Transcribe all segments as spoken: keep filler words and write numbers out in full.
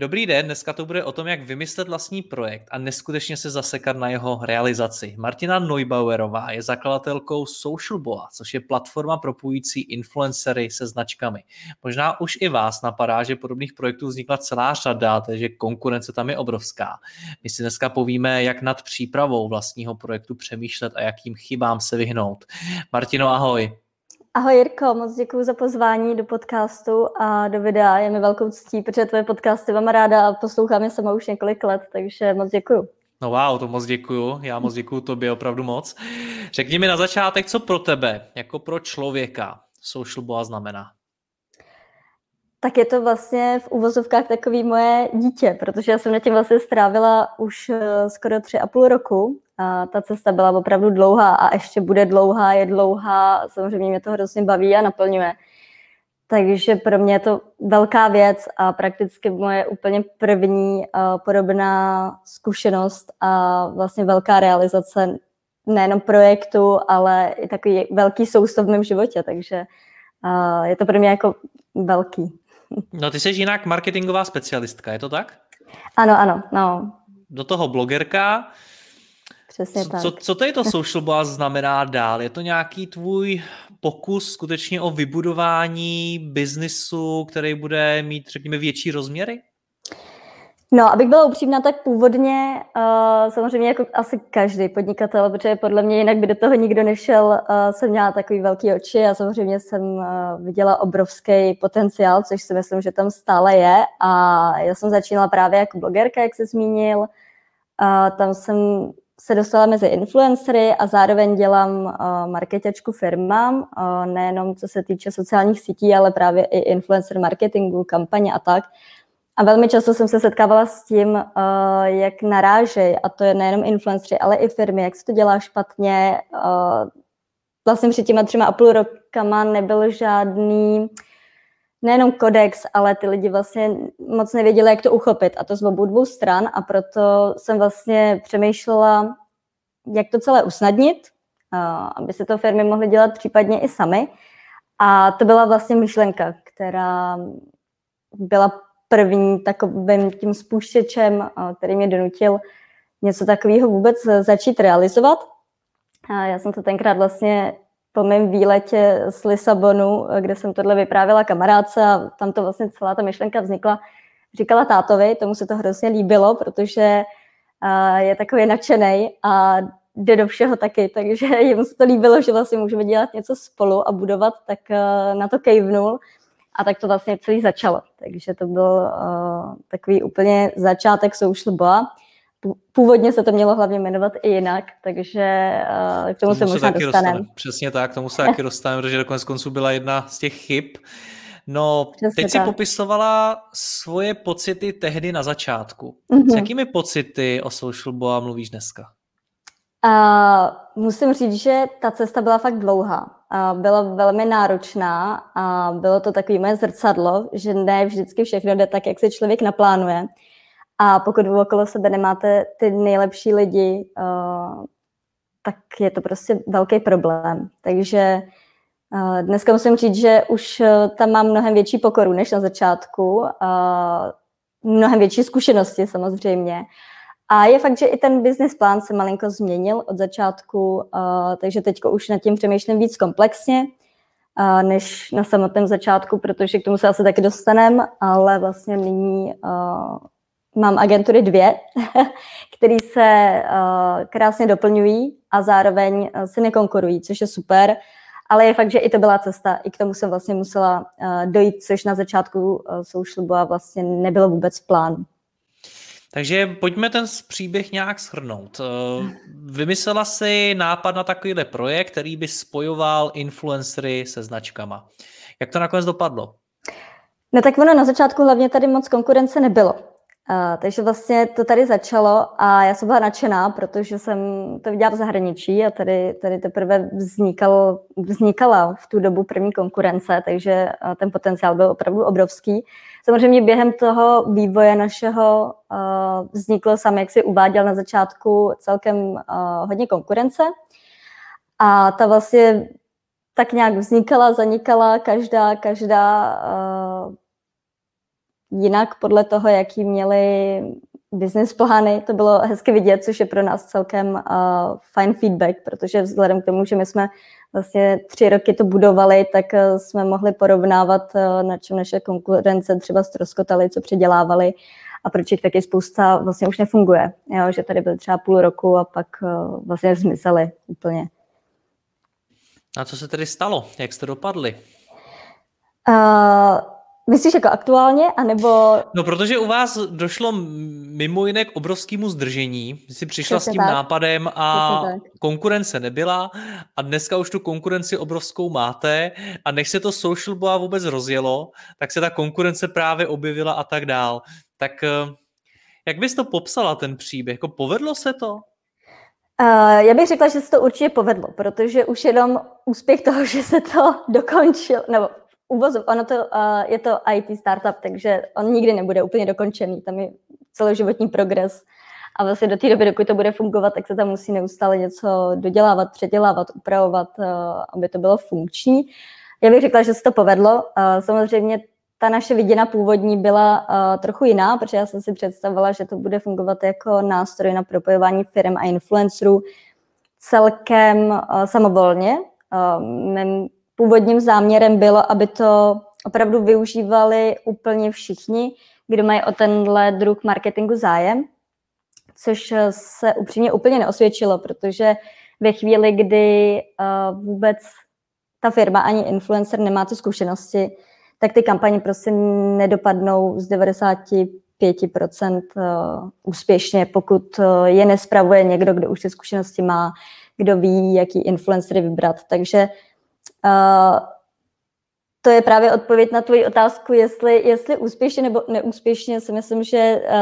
Dobrý den, dneska to bude o tom, jak vymyslet vlastní projekt a neskutečně se zasekat na jeho realizaci. Martina Neubauerová je zakladatelkou SocialBoa, což je platforma propojující influencery se značkami. Možná už i vás napadá, že podobných projektů vznikla celá řada, takže konkurence tam je obrovská. My si dneska povíme, jak nad přípravou vlastního projektu přemýšlet a jakým chybám se vyhnout. Martino, ahoj. Ahoj Jirko, moc děkuji za pozvání do podcastu a do videa. Je mi velkou ctí, protože tvoje podcasty mám ráda a poslouchám je sama už několik let, takže moc děkuji. No wow, to moc děkuju. Já moc děkuju tobě, opravdu moc. Řekni mi na začátek, co pro tebe, jako pro člověka, SocialBoa znamená? Tak je to vlastně v uvozovkách takový moje dítě, protože já jsem na tím vlastně strávila už skoro tři a půl roku. A ta cesta byla opravdu dlouhá a ještě bude dlouhá, je dlouhá, samozřejmě mě to hrozně baví a naplňuje. Takže pro mě je to velká věc a prakticky moje úplně první podobná zkušenost a vlastně velká realizace nejenom projektu, ale i takový velký soustav v mém životě, takže je to pro mě jako velký. No ty jsi jinak marketingová specialistka, je to tak? Ano, ano, no. Do toho blogerka. Co, co, co tady to SocialBoa znamená dál? Je to nějaký tvůj pokus skutečně o vybudování biznisu, který bude mít, řekněme, větší rozměry? No, abych byla upřímná, tak původně uh, samozřejmě jako asi každý podnikatel, protože podle mě jinak by do toho nikdo nešel, uh, jsem měla takový velký oči a samozřejmě jsem uh, viděla obrovský potenciál, což si myslím, že tam stále je. A já jsem začínala právě jako blogerka, jak jsi zmínil. Uh, tam jsem se dostala mezi influencery a zároveň dělám uh, marketačku firmám, uh, nejenom co se týče sociálních sítí, ale právě i influencer marketingu, kampaně a tak. A velmi často jsem se setkávala s tím, uh, jak narážej, a to je nejenom influencery, ale i firmy, jak se to dělá špatně. Uh, vlastně před těma třema a půl rokama nebyl žádný nejenom kodex, ale ty lidi vlastně moc nevěděli, jak to uchopit, a to z obou dvou stran, a proto jsem vlastně přemýšlela, jak to celé usnadnit, aby se to firmy mohly dělat případně i sami. A to byla vlastně myšlenka, která byla první takovým tím spouštěčem, který mě donutil něco takového vůbec začít realizovat. A já jsem to tenkrát vlastně po mém výletě z Lisabonu, kde jsem tohle vyprávěla kamarádce a tam to vlastně celá ta myšlenka vznikla, říkala tátovi, tomu se to hrozně líbilo, protože je takový nadšenej a jde do všeho taky, takže jemu se to líbilo, že vlastně můžeme dělat něco spolu a budovat, tak na to kejvnul a tak to vlastně celý začalo. Takže to byl takový úplně začátek SocialBoa. Původně se to mělo hlavně jmenovat i jinak, takže uh, k tomu, tomu se možná dostaneme. Dostanem. Přesně tak, k tomu se taky dostaneme, protože dokonec konců byla jedna z těch chyb. No, přesně teď tak. Si popisovala svoje pocity tehdy na začátku. Mm-hmm. S jakými pocity o SocialBoa mluvíš dneska? Uh, musím říct, že ta cesta byla fakt dlouhá. Uh, byla velmi náročná a bylo to takové moje zrcadlo, že ne vždycky všechno jde tak, jak se člověk naplánuje. A pokud okolo sebe nemáte ty nejlepší lidi, uh, tak je to prostě velký problém. Takže uh, dneska musím říct, že už uh, tam mám mnohem větší pokoru než na začátku. Uh, mnohem větší zkušenosti samozřejmě. A je fakt, že i ten business plán se malinko změnil od začátku, uh, takže teď už nad tím přemýšlím víc komplexně, uh, než na samotném začátku, protože k tomu se asi taky dostaneme, ale vlastně nyní Uh, mám agentury dvě, které se uh, krásně doplňují a zároveň se nekonkurují, což je super. ale je fakt, že i to byla cesta. I k tomu jsem vlastně musela uh, dojít, což na začátku uh, SocialBoa vlastně nebylo vůbec v plánu. Takže pojďme ten příběh nějak shrnout. Vymyslela si nápad na takovýhle projekt, který by spojoval influencery se značkama. Jak to nakonec dopadlo? No tak ono na začátku hlavně tady moc konkurence nebylo. Uh, takže vlastně to tady začalo a já jsem byla nadšená, protože jsem to viděla v zahraničí a tady, tady teprve vznikal, vznikala v tu dobu první konkurence, takže uh, ten potenciál byl opravdu obrovský. Samozřejmě během toho vývoje našeho uh, vzniklo sám, jak jsi uváděl na začátku, celkem uh, hodně konkurence a ta vlastně tak nějak vznikala, zanikala každá, každá uh, jinak podle toho, jaký měli business plány, to bylo hezky vidět, což je pro nás celkem uh, fajn feedback, protože vzhledem k tomu, že my jsme vlastně tři roky to budovali, tak uh, jsme mohli porovnávat, uh, na čem naše konkurence třeba ztroskotaly, co předělávali a proč jich taky spousta vlastně už nefunguje. Jo? Že tady byly třeba půl roku a pak uh, vlastně zmizely úplně. A co se tedy stalo? Jak jste dopadli? Uh, Myslíš jako aktuálně, anebo... No, protože u vás došlo mimo jiné k obrovskému zdržení. Jsi přišla Přesně s tím tak. nápadem a konkurence nebyla a dneska už tu konkurenci obrovskou máte a než se to SocialBoa vůbec rozjelo, tak se ta konkurence právě objevila a tak dál. Tak jak bys to popsala, ten příběh? Jako povedlo se to? Uh, já bych řekla, že se to určitě povedlo, protože už jenom úspěch toho, že se to dokončil, nebo... Uvozov, ono to, uh, je to í té startup, takže on nikdy nebude úplně dokončený, tam je celoživotní progres a vlastně do té doby, dokud to bude fungovat, tak se tam musí neustále něco dodělávat, předělávat, upravovat, uh, aby to bylo funkční. Já bych řekla, že se to povedlo, uh, samozřejmě ta naše vidina původní byla uh, trochu jiná, protože já jsem si představovala, že to bude fungovat jako nástroj na propojování firm a influencerů celkem uh, samovolně. Uh, mém, Původním záměrem bylo, aby to opravdu využívali úplně všichni, kdo mají o tenhle druh marketingu zájem, což se upřímně úplně neosvědčilo, protože ve chvíli, kdy vůbec ta firma ani influencer nemá tu zkušenosti, tak ty kampaně prostě nedopadnou z devadesát pět procent úspěšně, pokud je nespravuje někdo, kdo už ty zkušenosti má, kdo ví, jaký influencery vybrat. Takže Uh, to je právě odpověď na tvoji otázku, jestli, jestli úspěšně nebo neúspěšně. Si myslím, že uh,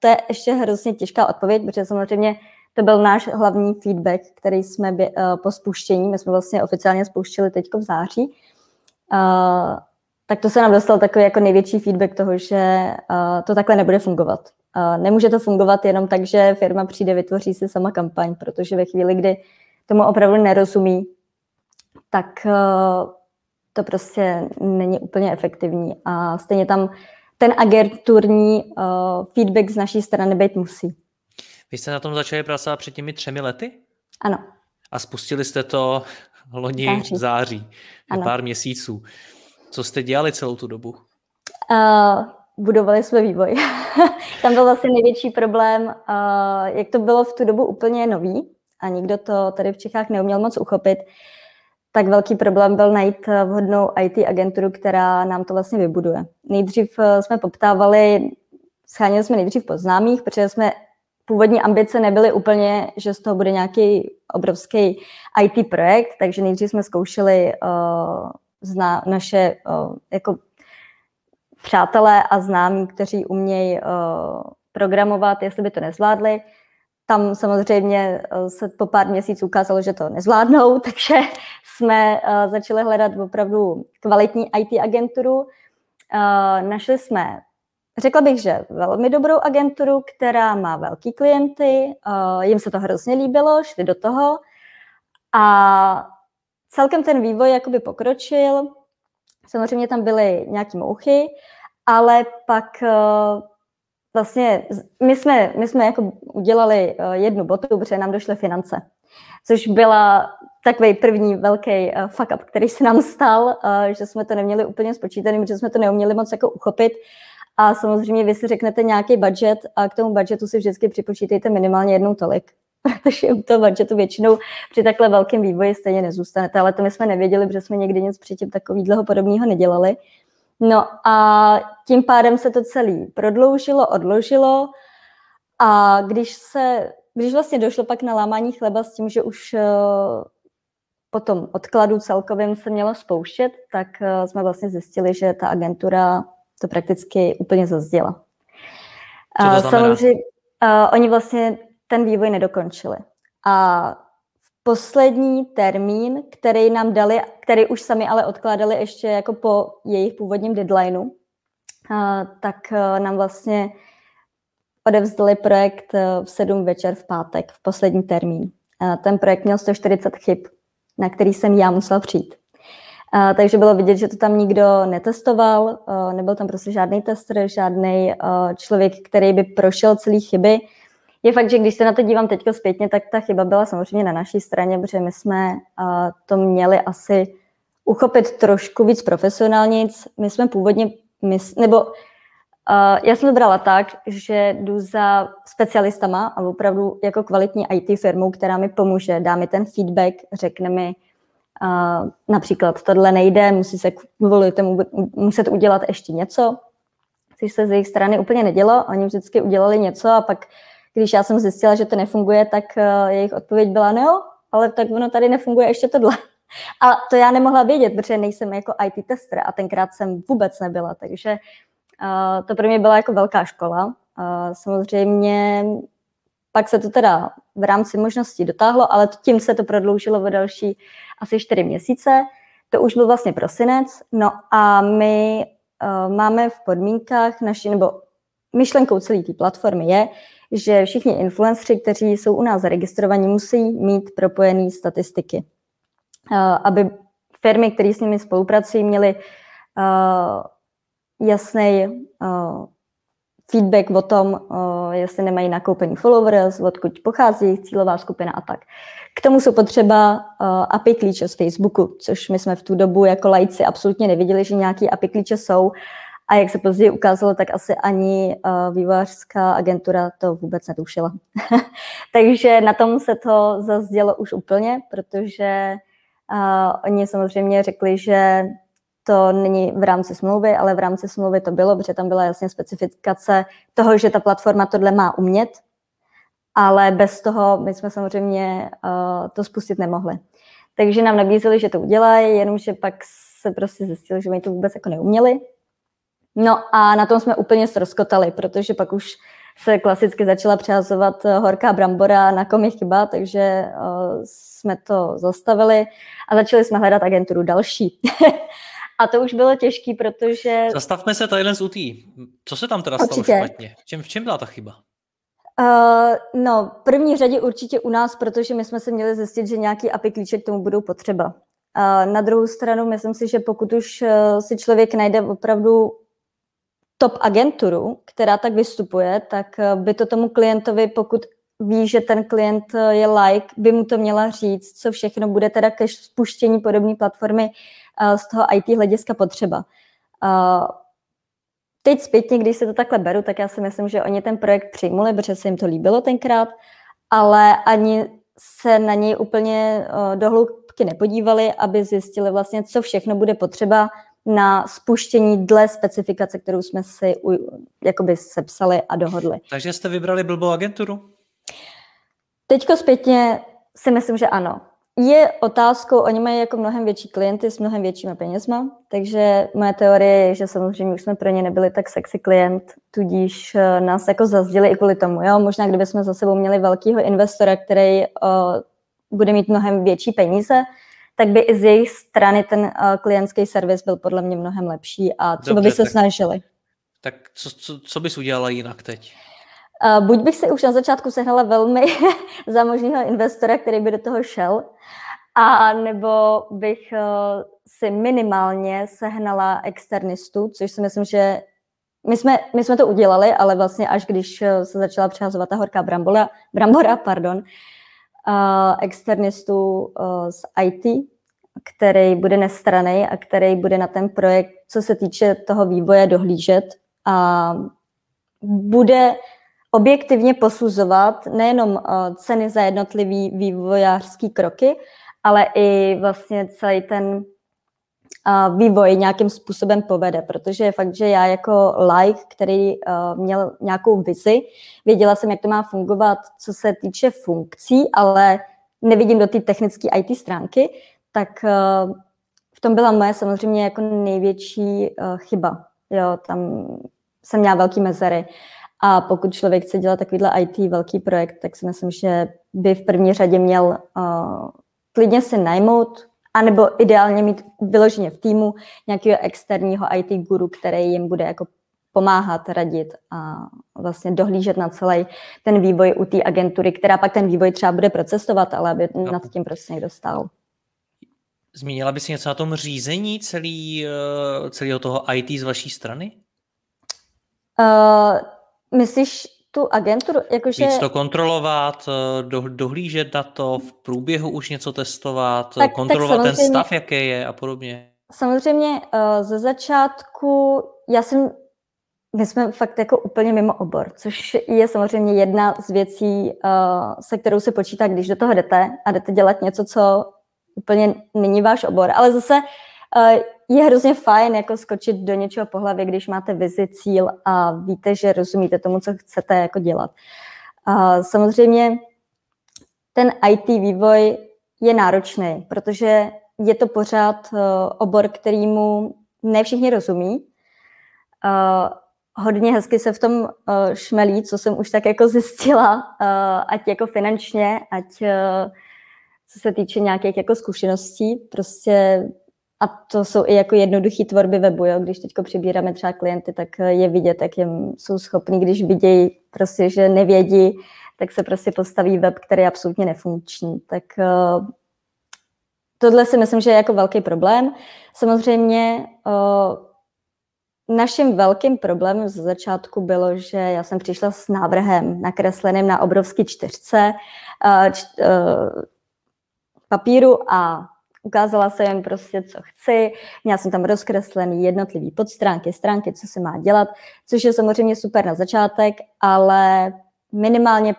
to je ještě hrozně těžká odpověď, protože samozřejmě to byl náš hlavní feedback, který jsme uh, po spuštění, my jsme vlastně oficiálně spouštili teď v září, uh, tak to se nám dostal takový jako největší feedback toho, že uh, to takhle nebude fungovat. Uh, nemůže to fungovat jenom tak, že firma přijde, vytvoří si sama kampaň, protože ve chvíli, kdy tomu opravdu nerozumí, tak to prostě není úplně efektivní a stejně tam ten agenturní feedback z naší strany být musí. Vy jste na tom začali pracovat před těmi třemi lety? Ano. A spustili jste to loni září. v září, ano. pár měsíců. Co jste dělali celou tu dobu? Uh, budovali jsme vývoj. Tam byl vlastně největší problém, uh, jak to bylo v tu dobu úplně nový a nikdo to tady v Čechách neuměl moc uchopit, tak velký problém byl najít vhodnou í té agenturu, která nám to vlastně vybuduje. Nejdřív jsme poptávali, sháněli jsme nejdřív po známých, protože jsme původní ambice nebyly úplně, že z toho bude nějaký obrovský í té projekt, takže nejdřív jsme zkoušeli uh, zna, naše uh, jako přátelé a známí, kteří umějí uh, programovat, jestli by to nezvládli. Tam samozřejmě se po pár měsíců ukázalo, že to nezvládnou, takže jsme začali hledat opravdu kvalitní í té agenturu. Našli jsme, řekla bych, že velmi dobrou agenturu, která má velký klienty, jim se to hrozně líbilo, šli do toho a celkem ten vývoj jakoby pokročil. Samozřejmě tam byly nějaké mouchy, ale pak... Vlastně my jsme, my jsme jako udělali jednu botu, protože nám došly finance, což byla takový první velký fuck up, který se nám stal, že jsme to neměli úplně spočítaný, protože jsme to neuměli moc jako uchopit. A samozřejmě vy si řeknete nějaký budget a k tomu budgetu si vždycky připočítejte minimálně jednou tolik. protože u toho budžetu většinou při takhle velkém vývoji stejně nezůstanete, ale to my jsme nevěděli, protože jsme někdy nic předtím takového podobného nedělali. No a tím pádem se to celé prodloužilo, odložilo a když se, když vlastně došlo pak na lámání chleba s tím, že už po tom odkladu celkovým se mělo spouštět, tak jsme vlastně zjistili, že ta agentura to prakticky úplně zazdila. Co to znamená? Samozřejmě, oni vlastně ten vývoj nedokončili. A poslední termín, který nám dali, který už sami ale odkládali ještě jako po jejich původním deadlineu, tak nám vlastně odevzdali projekt v sedm večer v pátek, v poslední termín. Ten projekt měl sto čtyřicet chyb, na který jsem já musela přijít. Takže bylo vidět, že to tam nikdo netestoval, nebyl tam prostě žádný tester, žádný člověk, který by prošel celý chyby. Je fakt, že když se na to dívám teďko zpětně, tak ta chyba byla samozřejmě na naší straně, protože my jsme to měli asi uchopit trošku víc profesionálnic. My jsme původně, nebo já jsem to brala tak, že jdu za specialistama a opravdu jako kvalitní í té firmu, která mi pomůže, dá mi ten feedback, řekne mi například tohle nejde, musí se kvůli tomu muset udělat ještě něco, což se z jejich strany úplně nedělo. Oni vždycky udělali něco a pak když já jsem zjistila, že to nefunguje, tak jejich odpověď byla, no jo, ale tak ono tady nefunguje ještě tohle. A to já nemohla vědět, protože nejsem jako í té tester a tenkrát jsem vůbec nebyla, takže to pro mě byla jako velká škola. Samozřejmě pak se to teda v rámci možností dotáhlo, ale tím se to prodloužilo o další asi čtyři měsíce. To už byl vlastně prosinec. No a my máme v podmínkách naší, nebo myšlenkou celé té platformy je, že všichni influenceři, kteří jsou u nás zaregistrovaní, musí mít propojené statistiky. Aby firmy, které s nimi spolupracují, měly jasný feedback o tom, jestli nemají nakoupený followers, odkud pochází cílová skupina a tak. K tomu jsou potřeba á pé í klíče z Facebooku, což my jsme v tu dobu jako lajci absolutně neviděli, že nějaké á pé í klíče jsou. A jak se později ukázalo, tak asi ani vývojářská agentura to vůbec netušila. Takže na tom se to zazdělo už úplně, protože oni samozřejmě řekli, že to není v rámci smlouvy, ale v rámci smlouvy to bylo, protože tam byla jasně specifikace toho, že ta platforma tohle má umět, ale bez toho my jsme samozřejmě uh, to spustit nemohli. Takže nám nabízeli, že to udělají, jenomže pak se prostě zjistili, že my to vůbec jako neuměli. No a na tom jsme úplně ztroskotali, protože pak už se klasicky začala přehazovat horká brambora, na kom je chyba, takže uh, jsme to zastavili a začali jsme hledat agenturu další. A to už bylo těžký, protože... Zastavme se tadyhle z ú té í. Co se tam teda stalo určitě špatně? V čem, v čem byla ta chyba? Uh, no, v první řadě určitě u nás, protože my jsme se měli zjistit, že nějaký á pé í klíče k tomu budou potřeba. Uh, na druhou stranu, myslím si, že pokud už uh, si člověk najde opravdu top agenturu, která tak vystupuje, tak uh, by to tomu klientovi, pokud ví, že ten klient uh, je like, by mu to měla říct, co všechno bude teda ke spuštění podobné platformy z toho í té hlediska potřeba. Teď zpětně, když se to takhle beru, tak já si myslím, že oni ten projekt přijmuli, protože se jim to líbilo tenkrát, ale ani se na něj úplně do hloubky nepodívali, aby zjistili vlastně, co všechno bude potřeba na spuštění dle specifikace, kterou jsme si jakoby sepsali a dohodli. Takže jste vybrali blbou agenturu? Teďko zpětně si myslím, že ano. Je otázkou, oni mají jako mnohem větší klienty s mnohem většími penězma, takže moje teorie je, že samozřejmě už jsme pro ně nebyli tak sexy klient, tudíž nás jako zazděli i kvůli tomu. Jo? Možná kdybychom za sebou měli velkýho investora, který uh, bude mít mnohem větší peníze, tak by i z jejich strany ten uh, klientský servis byl podle mě mnohem lepší a třeba Dobře, by se tak, snažili. Tak co, co, co bys udělala jinak teď? Uh, buď bych si už na začátku sehnala velmi zámožného investora, který by do toho šel, a nebo bych uh, si minimálně sehnala externistu, což si myslím, že my jsme, my jsme to udělali, ale vlastně až když uh, se začala přehazovat ta horká brambola, brambora, pardon, uh, externistu uh, z í té, který bude nestranný a který bude na ten projekt, co se týče toho vývoje, dohlížet a bude objektivně posuzovat nejenom ceny za jednotlivý vývojářský kroky, ale i vlastně celý ten vývoj nějakým způsobem povede, protože je fakt, že já jako like, který měl nějakou vizi, věděla jsem, jak to má fungovat, co se týče funkcí, ale nevidím do té technické í té stránky, tak v tom byla moje samozřejmě jako největší chyba. Jo, tam jsem měla velký mezery. A pokud člověk chce dělat takovýhle í té velký projekt, tak si myslím, že by v první řadě měl uh, klidně si najmout, anebo ideálně mít vyloženě v týmu nějakého externího í té guru, který jim bude jako pomáhat, radit a vlastně dohlížet na celý ten vývoj u té agentury, která pak ten vývoj třeba bude procesovat, ale aby no. nad tím prostě někdo stál. Zmínila bys něco na tom řízení celý, celého toho í té z vaší strany? Uh, Myslíš tu agenturu? Jakože... Víc to kontrolovat, do, dohlížet na to, v průběhu už něco testovat, tak, kontrolovat tak ten stav, jaký je a podobně. Samozřejmě ze začátku, já jsem, my jsme fakt jako úplně mimo obor, což je samozřejmě jedna z věcí, se kterou se počítá, když do toho jdete a jdete dělat něco, co úplně není váš obor. Ale zase je hrozně fajn jako skočit do něčeho po hlavě, když máte vizi, cíl a víte, že rozumíte tomu, co chcete jako dělat. A samozřejmě ten í té vývoj je náročný, protože je to pořád obor, kterýmu ne všichni rozumí. A hodně hezky se v tom šmelí, co jsem už tak jako zjistila, ať jako finančně, ať co se týče nějakých jako zkušeností, prostě... A to jsou i jako jednoduché tvorby webu, jo? Když teď přibíráme třeba klienty, tak je vidět, jak jim jsou schopní, když vidějí prostě, že nevědí, tak se prostě postaví web, který je absolutně nefunkční. Tak uh, tohle si myslím, že je jako velký problém. Samozřejmě uh, naším velkým problémem ze začátku bylo, že já jsem přišla s návrhem nakresleným na obrovský čtyřce uh, č, uh, papíru a ukázala jsem jim prostě, co chci, měla jsem tam rozkreslený jednotlivý podstránky, stránky, co se má dělat, což je samozřejmě super na začátek, ale minimálně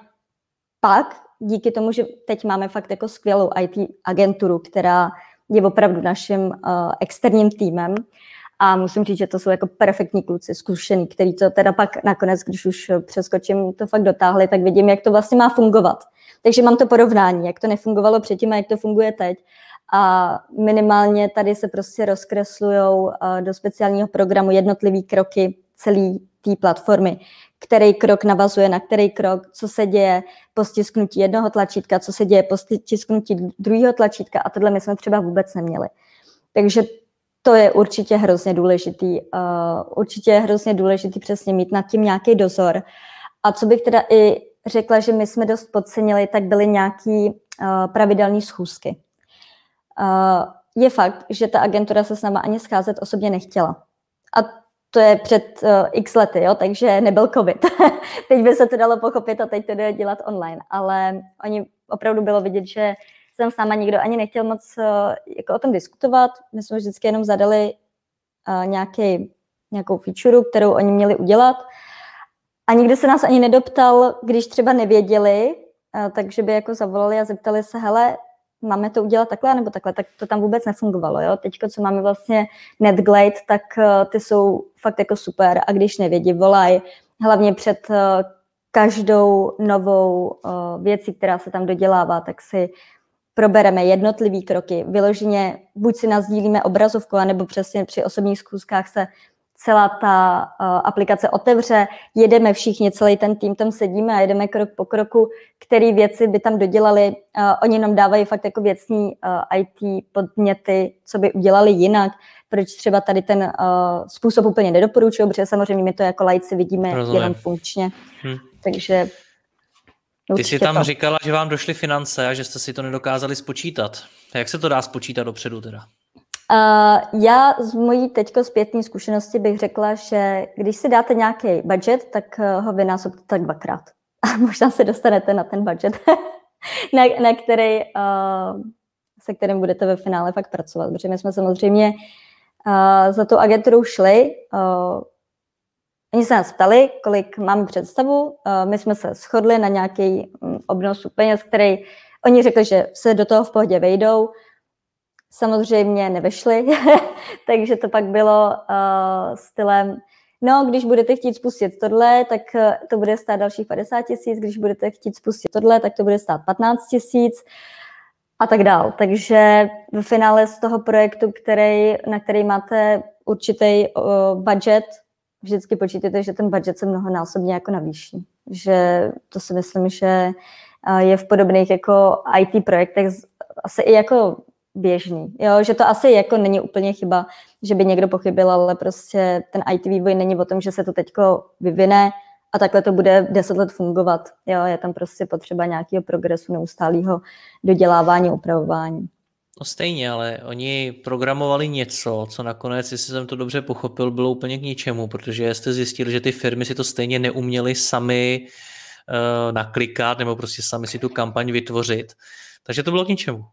pak, díky tomu, že teď máme fakt jako skvělou í té agenturu, která je opravdu naším uh, externím týmem a musím říct, že to jsou jako perfektní kluci, zkušený, který to teda pak nakonec, když už přeskočím, to fakt dotáhli, tak vidím, jak to vlastně má fungovat. Takže mám to porovnání, jak to nefungovalo předtím a jak to funguje teď. A minimálně tady se prostě rozkreslujou do speciálního programu jednotlivý kroky celé té platformy. Který krok navazuje na který krok, co se děje po stisknutí jednoho tlačítka, co se děje po stisknutí druhého tlačítka a tohle my jsme třeba vůbec neměli. Takže to je určitě hrozně důležitý. Určitě je hrozně důležitý přesně mít nad tím nějaký dozor. A co bych teda i řekla, že my jsme dost podcenili, tak byly nějaké pravidelné schůzky. Uh, je fakt, že ta agentura se s náma ani scházet osobně nechtěla. A to je před uh, x lety, jo? Takže nebyl covid. Teď by se to dalo pochopit a teď to jde dělat online. Ale oni opravdu bylo vidět, že jsem s náma nikdo ani nechtěl moc uh, jako o tom diskutovat. My jsme vždycky jenom zadali uh, nějaký, nějakou feature, kterou oni měli udělat. A nikdo se nás ani nedoptal, když třeba nevěděli, uh, takže by jako zavolali a zeptali se, hele, máme to udělat takhle nebo takhle, tak to tam vůbec nefungovalo. Jo? Teďko, co máme vlastně NetGlade, tak uh, ty jsou fakt jako super a když nevědí, volaj. Hlavně před uh, každou novou uh, věcí, která se tam dodělává, tak si probereme jednotlivý kroky. Vyloženě buď si nazdílíme obrazovku, anebo přesně při osobních zkouškách se celá ta uh, aplikace otevře, jedeme všichni, celý ten tým tam sedíme a jedeme krok po kroku, který věci by tam dodělali. Uh, oni nám dávají fakt jako věcní uh, í té podněty, co by udělali jinak, proč třeba tady ten uh, způsob úplně nedoporučuju, protože samozřejmě my to jako lajci vidíme Rozumím. Jenom funkčně. Hm. Takže ty jsi tam to. Říkala, že vám došly finance a že jste si to nedokázali spočítat. A jak se to dá spočítat dopředu teda? Uh, já z mojí teďko zpětné zkušenosti bych řekla, že když si dáte nějaký budget, tak uh, ho vynásobte tak dvakrát. A možná se dostanete na ten budget, na, na který, uh, se kterým budete ve finále fakt pracovat. Protože my jsme samozřejmě uh, za tou agenturou šli. Uh, Oni se nás ptali, kolik mám představu, my jsme se shodli na nějaký obnosu peněz, který oni řekli, že se do toho v pohodě vejdou, samozřejmě nevešli, takže to pak bylo uh, stylem, no když budete chtít spustit tohle, tak to bude stát dalších padesát tisíc, když budete chtít spustit tohle, tak to bude stát patnáct tisíc a tak dál. Takže v finále z toho projektu, který, na který máte určitý uh, budget, vždycky počítejte, že ten budget se mnohonásobně jako navýší. Že to si myslím, že je v podobných jako í té projektech asi i jako běžný. Jo? Že to asi jako není úplně chyba, že by někdo pochybil, ale prostě ten í té vývoj není o tom, že se to teďko vyvine a takhle to bude deset let fungovat. Jo? Je tam prostě potřeba nějakého progresu, neustálého dodělávání, upravování. No stejně, ale oni programovali něco, co nakonec, jestli jsem to dobře pochopil, bylo úplně k ničemu, protože jste zjistili, že ty firmy si to stejně neuměly sami uh, naklikat nebo prostě sami si tu kampaň vytvořit. Takže to bylo k ničemu. Uh,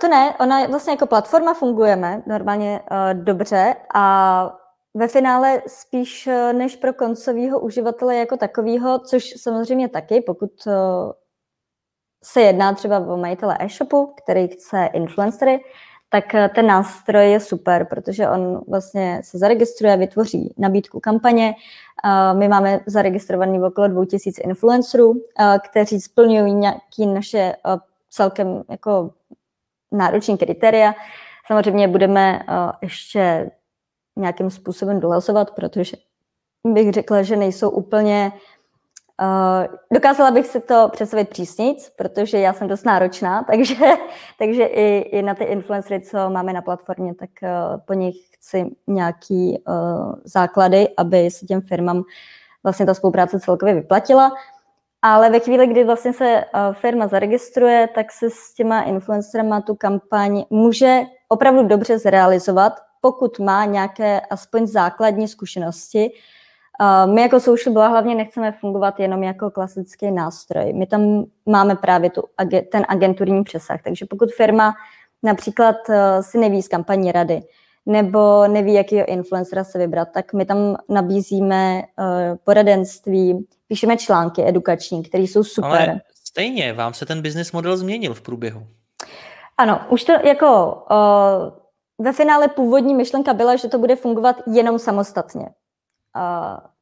to ne, ona vlastně jako platforma fungujeme normálně uh, dobře a ve finále spíš uh, než pro koncového uživatele jako takového, což samozřejmě taky, pokud... Uh, se jedná třeba o majitele e-shopu, který chce influencery, tak ten nástroj je super, protože on vlastně se zaregistruje, vytvoří nabídku kampaně. My máme zaregistrovaný okolo dva tisíce influencerů, kteří splňují nějaké naše celkem jako náročné kritéria. Samozřejmě budeme ještě nějakým způsobem dohlasovat, protože bych řekla, že nejsou úplně... Uh, dokázala bych si to představit přísnic, protože já jsem dost náročná, takže, takže i, i na ty influencery, co máme na platformě, tak uh, po nich chci nějaký uh, základy, aby se těm firmám vlastně ta spolupráce celkově vyplatila. Ale ve chvíli, kdy vlastně se uh, firma zaregistruje, tak se s těma influencerama tu kampaň může opravdu dobře zrealizovat, pokud má nějaké aspoň základní zkušenosti. My jako SocialBoa hlavně nechceme fungovat jenom jako klasický nástroj. My tam máme právě tu, ten agenturní přesah. Takže pokud firma například si neví z kampaní rady nebo neví, jakýho influencera se vybrat, tak my tam nabízíme poradenství, píšeme články edukační, které jsou super. Ale stejně, vám se ten business model změnil v průběhu. Ano, už to jako ve finále původní myšlenka byla, že to bude fungovat jenom samostatně.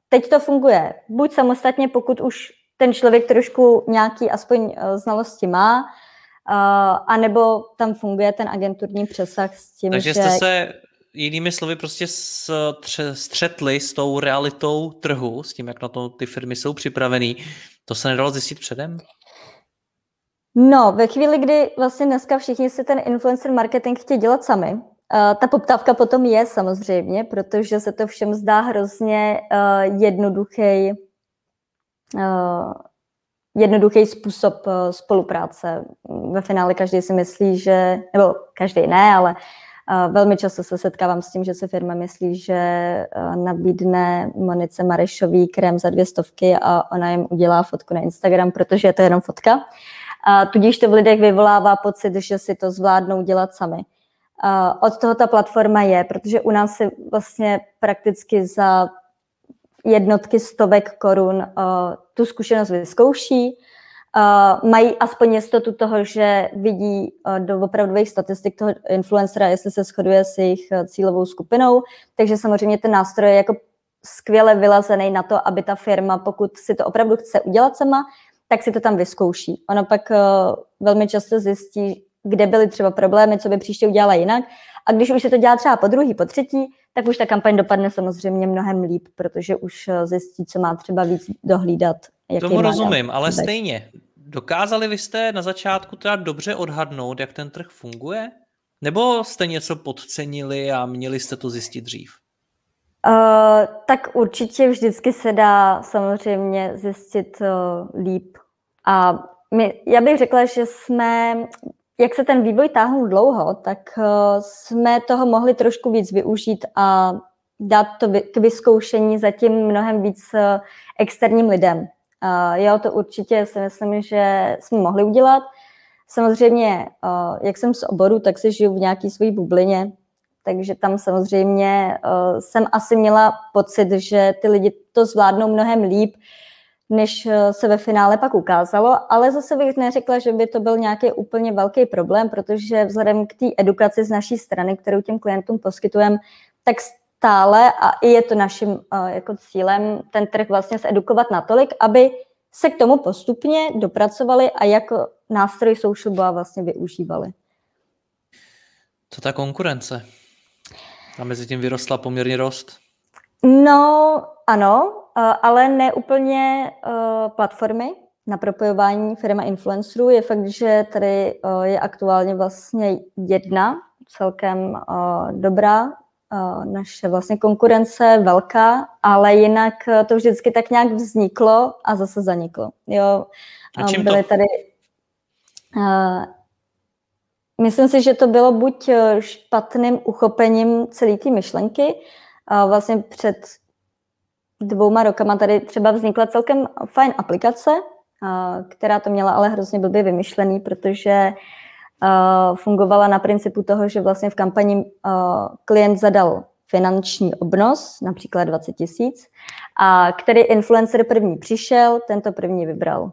Teď to funguje buď samostatně, pokud už ten člověk trošku nějaký aspoň znalosti má, anebo tam funguje ten agenturní přesah s tím, takže že... Takže jste se jinými slovy prostě střetli s tou realitou trhu, s tím, jak na to ty firmy jsou připravený. To se nedalo zjistit předem? No, ve chvíli, kdy vlastně dneska všichni si ten influencer marketing chtějí dělat sami, ta poptávka potom je samozřejmě, protože se to všem zdá hrozně uh, jednoduchý, uh, jednoduchý způsob uh, spolupráce. Ve finále každý si myslí, že, nebo každý ne, ale uh, velmi často se setkávám s tím, že se firma myslí, že uh, nabídne Monice Marešový krém za dvě stovky a ona jim udělá fotku na Instagram, protože je to jenom fotka. Uh, tudíž to v lidech vyvolává pocit, že si to zvládnou dělat sami. Uh, od toho ta platforma je, protože u nás se vlastně prakticky za jednotky stovek korun uh, tu zkušenost vyzkouší. Uh, mají aspoň jistotu toho, že vidí uh, do opravdových statistik toho influencera, jestli se shoduje s jejich uh, cílovou skupinou. Takže samozřejmě ten nástroj je jako skvěle vylazený na to, aby ta firma, pokud si to opravdu chce udělat sama, tak si to tam vyzkouší. Ona pak uh, velmi často zjistí, kde byly třeba problémy, co by příště udělala jinak. A když už se to dělá třeba po druhý, po třetí, tak už ta kampaň dopadne samozřejmě mnohem líp, protože už zjistí, co má třeba víc dohlídat. Tomu rozumím, ale stejně. Dokázali vy jste na začátku teda dobře odhadnout, jak ten trh funguje? Nebo jste něco podcenili a měli jste to zjistit dřív? Uh, tak určitě vždycky se dá samozřejmě zjistit uh, líp. A my, já bych řekla, že jsme... Jak se ten vývoj táhnul dlouho, tak jsme toho mohli trošku víc využít a dát to k vyzkoušení zatím mnohem víc externím lidem. Jo, to určitě si myslím, že jsme mohli udělat. Samozřejmě, jak jsem z oboru, tak se žiju v nějaké své bublině, Takže tam samozřejmě uh, jsem asi měla pocit, že ty lidi to zvládnou mnohem líp, než uh, se ve finále pak ukázalo. Ale zase bych neřekla, že by to byl nějaký úplně velký problém, protože vzhledem k té edukaci z naší strany, kterou těm klientům poskytujeme, tak stále, a i je to naším uh, jako cílem, ten trh vlastně zedukovat natolik, aby se k tomu postupně dopracovali a jako nástroj SocialBoa vlastně využívali. Co ta konkurence? A mezi tím vyrostla poměrně dost. No, ano, ale ne úplně platformy na propojování firma influencerů. Je fakt, že tady je aktuálně vlastně jedna celkem dobrá naše vlastně konkurence, velká, ale jinak to vždycky tak nějak vzniklo a zase zaniklo. Jo, a čím byly to? Tady... Myslím si, že to bylo buď špatným uchopením celé té myšlenky. Vlastně před dvouma rokama tady třeba vznikla celkem fajn aplikace, která to měla ale hrozně blbě vymyšlený, protože fungovala na principu toho, že vlastně v kampani klient zadal finanční obnos, například dvacet tisíc, a který influencer první přišel, tento první vybral.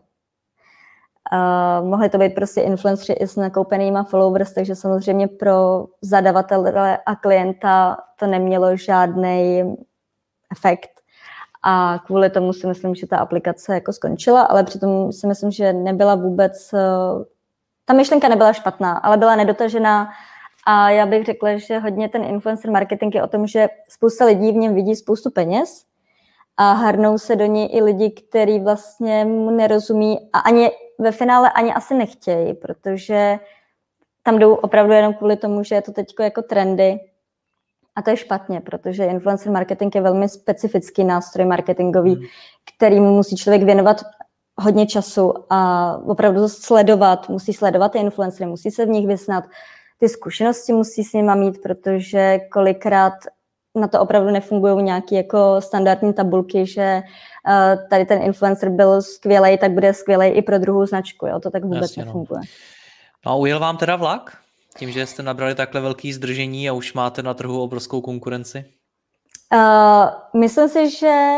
Uh, mohli to být prostě influenceri i s nakoupenýma followers, takže samozřejmě pro zadavatele a klienta to nemělo žádný efekt. A kvůli tomu si myslím, že ta aplikace jako skončila, ale přitom si myslím, že nebyla vůbec... Uh, ta myšlenka nebyla špatná, ale byla nedotažená a já bych řekla, že hodně ten influencer marketing je o tom, že spousta lidí v něm vidí spoustu peněz a hrnou se do něj i lidi, kteří vlastně mu nerozumí a ani... ve finále ani asi nechtějí, protože tam jdou opravdu jenom kvůli tomu, že je to teď jako trendy. A to je špatně, protože influencer marketing je velmi specifický nástroj marketingový, hmm. kterým musí člověk věnovat hodně času a opravdu sledovat, musí sledovat ty influencery, musí se v nich vysnat, ty zkušenosti musí s nima mít, protože kolikrát na to opravdu nefungují nějaké jako standardní tabulky, že uh, tady ten influencer byl skvělej, tak bude skvělej i pro druhou značku. Jo? To tak vůbec Jasně, nefunguje. No. no a ujel vám teda vlak? Tím, že jste nabrali takhle velký zdržení a už máte na trhu obrovskou konkurenci? Uh, myslím si, že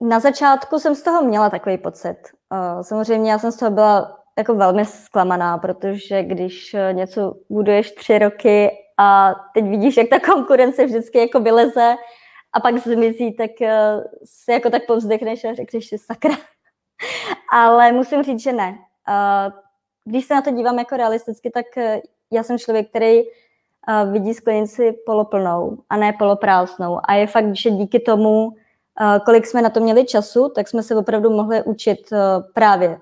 na začátku jsem z toho měla takový pocit. Uh, samozřejmě já jsem z toho byla jako velmi zklamaná, protože když něco buduješ tři roky a teď vidíš, jak ta konkurence vždycky jako vyleze a pak zmizí, tak se jako tak povzdechneš a řekneš si sakra. Ale musím říct, že ne. Když se na to dívám jako realisticky, tak já jsem člověk, který vidí sklenici poloplnou a ne poloprázdnou. A je fakt, že díky tomu, kolik jsme na to měli času, tak jsme se opravdu mohli učit právě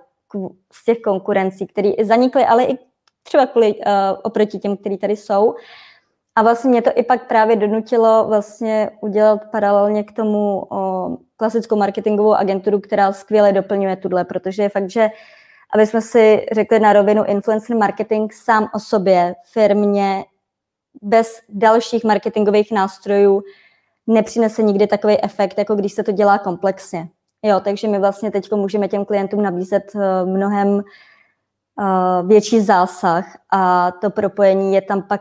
z těch konkurencí, které zanikly, ale i třeba kvůli, uh, oproti těm, kteří tady jsou. A vlastně mě to i pak právě donutilo vlastně udělat paralelně k tomu uh, klasickou marketingovou agenturu, která skvěle doplňuje tuhle, protože je fakt, že aby jsme si řekli na rovinu, influencer marketing sám o sobě, firmě, bez dalších marketingových nástrojů nepřinese nikdy takový efekt, jako když se to dělá komplexně. Jo, takže my vlastně teď můžeme těm klientům nabízet uh, mnohem větší zásah a to propojení je tam pak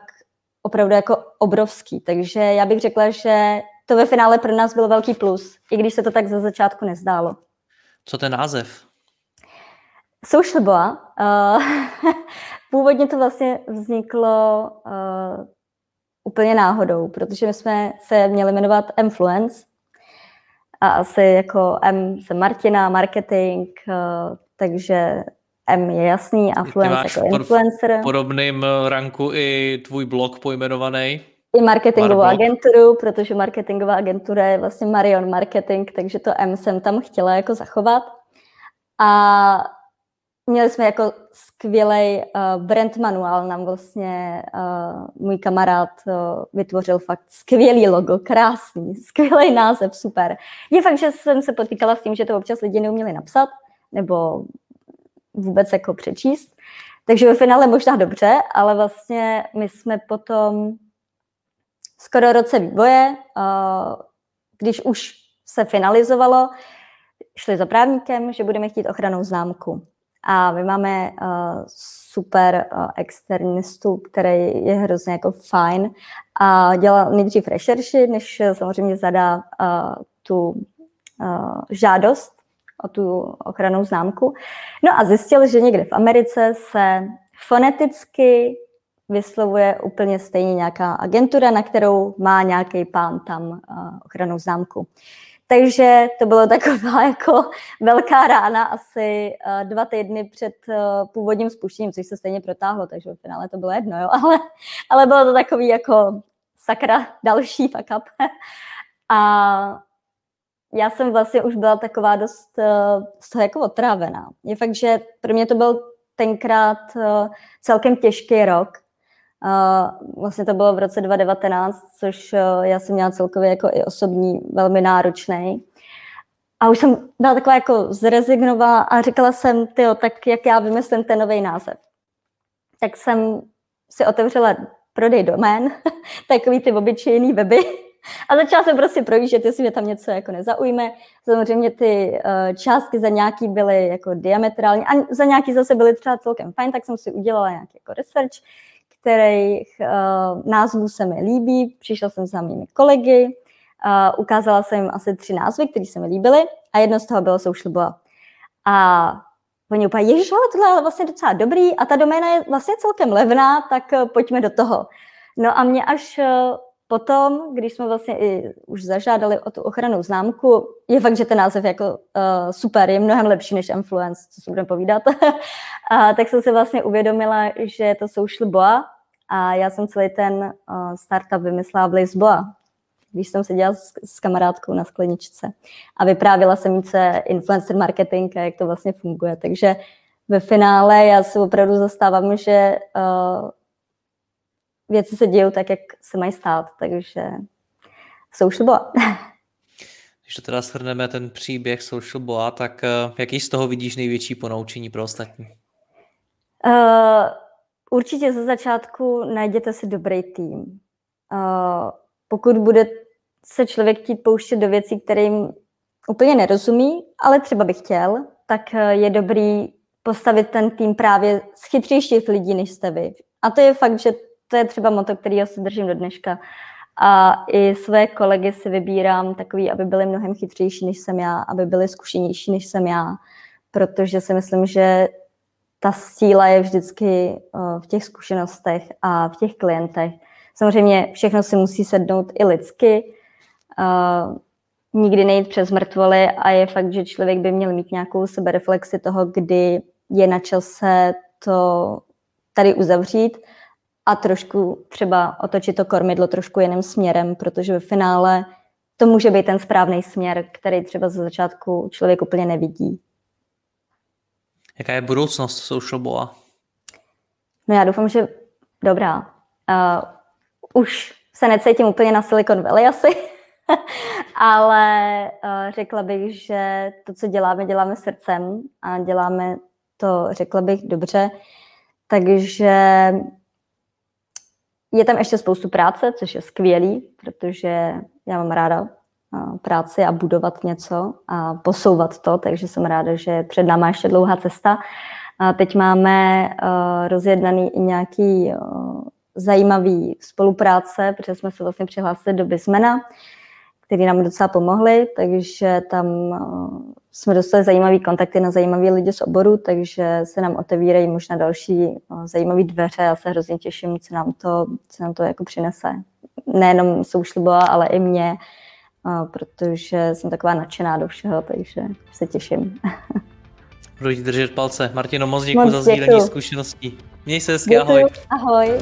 opravdu jako obrovský. Takže já bych řekla, že to ve finále pro nás byl velký plus, i když se to tak za začátku nezdálo. Co ten název? SocialBoa. Původně to vlastně vzniklo úplně náhodou, protože my jsme se měli jmenovat Mfluence a asi jako M jsem Martina, marketing, takže M je jasný, influence jako influencer. V podobném ranku i tvůj blog pojmenovaný. I marketingovou agenturu, protože marketingová agentura je vlastně Marion Marketing, takže to M jsem tam chtěla jako zachovat. A měli jsme jako skvělej uh, brand manuál, nám vlastně uh, můj kamarád uh, vytvořil fakt skvělý logo, krásný, skvělej název, super. Je fakt, že jsem se potýkala s tím, že to občas lidi neuměli napsat, nebo vůbec jako přečíst. Takže ve finále možná dobře, ale vlastně my jsme potom skoro roce vývoje, když už se finalizovalo, šli za právníkem, že budeme chtít ochrannou známku. A my máme super externistu, který je hrozně jako fajn a dělá nejdřív rešerši, než samozřejmě zadá uh, tu uh, žádost o tu ochrannou známku. No a zjistil, že někde v Americe se foneticky vyslovuje úplně stejně nějaká agentura, na kterou má nějaký pán tam uh, ochrannou známku. Takže to bylo taková jako velká rána asi uh, dva týdny před uh, původním spuštěním, což se stejně protáhlo, takže v finále to bylo jedno, jo? Ale, ale bylo to takový jako sakra další fuck up. A já jsem vlastně už byla taková dost uh, z toho jako otrávená. Je fakt, že pro mě to byl tenkrát uh, celkem těžký rok. Uh, vlastně to bylo v roce dva tisíce devatenáct, což uh, já jsem měla celkově jako i osobní velmi náročný. A už jsem byla taková jako zrezignová a říkala jsem, tyjo, tak jak já vymyslím ten nový název. Tak jsem si otevřela prodej domén, takový ty obyčejný weby. A začala jsem prostě projíždět, jestli mě tam něco jako nezaujme. Samozřejmě ty uh, částky za nějaký byly jako diametrální a za nějaký zase byly třeba celkem fajn, tak jsem si udělala nějaký jako research, kterých uh, názvů se mi líbí. Přišla jsem za mými kolegy, uh, ukázala jsem jim asi tři názvy, které se mi líbily a jedno z toho bylo SocialBoa. A oni úplně, ježiš, ale tohle je vlastně docela dobrý a ta doména je vlastně celkem levná, tak uh, pojďme do toho. No a mě až uh, potom, když jsme vlastně i už zažádali o tu ochrannou známku, je fakt, že ten název je jako uh, super, je mnohem lepší než Mfluence, co si budeme povídat, a, tak jsem se vlastně uvědomila, že je to SocialBoa a já jsem celý ten uh, startup vymyslela v Lisboa, když jsem seděla s, s kamarádkou na skleničce a vyprávěla jsem jí, co je influencer marketing a jak to vlastně funguje, takže ve finále já se opravdu zastávám, že uh, věci se dějou tak, jak se mají stát, takže SocialBoa. Když to teda shrneme, ten příběh SocialBoa, tak jaký z toho vidíš největší ponaučení pro ostatní? Uh, určitě ze začátku najděte si dobrý tým. Uh, pokud bude se člověk chtít pouštět do věcí, kterým úplně nerozumí, ale třeba by chtěl, tak je dobrý postavit ten tým právě z chytřejších lidí, než jste vy. A to je fakt, že to je třeba moto, kterýho se držím do dneška. A i své kolegy si vybírám takový, aby byli mnohem chytřejší, než jsem já, aby byli zkušenější, než jsem já, protože si myslím, že ta síla je vždycky v těch zkušenostech a v těch klientech. Samozřejmě všechno si musí sednout i lidsky, nikdy nejít přes mrtvoly a je fakt, že člověk by měl mít nějakou sebereflexi toho, kdy je na čase to tady uzavřít, a trošku třeba otočit to kormidlo trošku jiným směrem, protože ve finále to může být ten správný směr, který třeba ze začátku člověk úplně nevidí. Jaká je budoucnost SocialBoa? No já doufám, že dobrá. Uh, už se necítím úplně na Silicon Valley asi, ale uh, řekla bych, že to, co děláme, děláme srdcem a děláme to, řekla bych, dobře. Takže je tam ještě spoustu práce, což je skvělý, protože já mám ráda práci a budovat něco a posouvat to, takže jsem ráda, že před náma ještě dlouhá cesta. A teď máme rozjednaný i nějaký zajímavý spolupráce, protože jsme se vlastně přihlásili do BizMena, který nám docela pomohli, takže tam jsme dostali zajímavý kontakty na zajímavý lidi z oboru, takže se nám otevírají možná další zajímavé dveře. Já se hrozně těším, co nám to, co nám to jako přinese. Nejenom SocialBoa, ale i mě, protože jsem taková nadšená do všeho, takže se těším. Budu ti držet palce. Martino, moc děkuji za sdílení zkušeností. Měj se hezky, ahoj. Ahoj.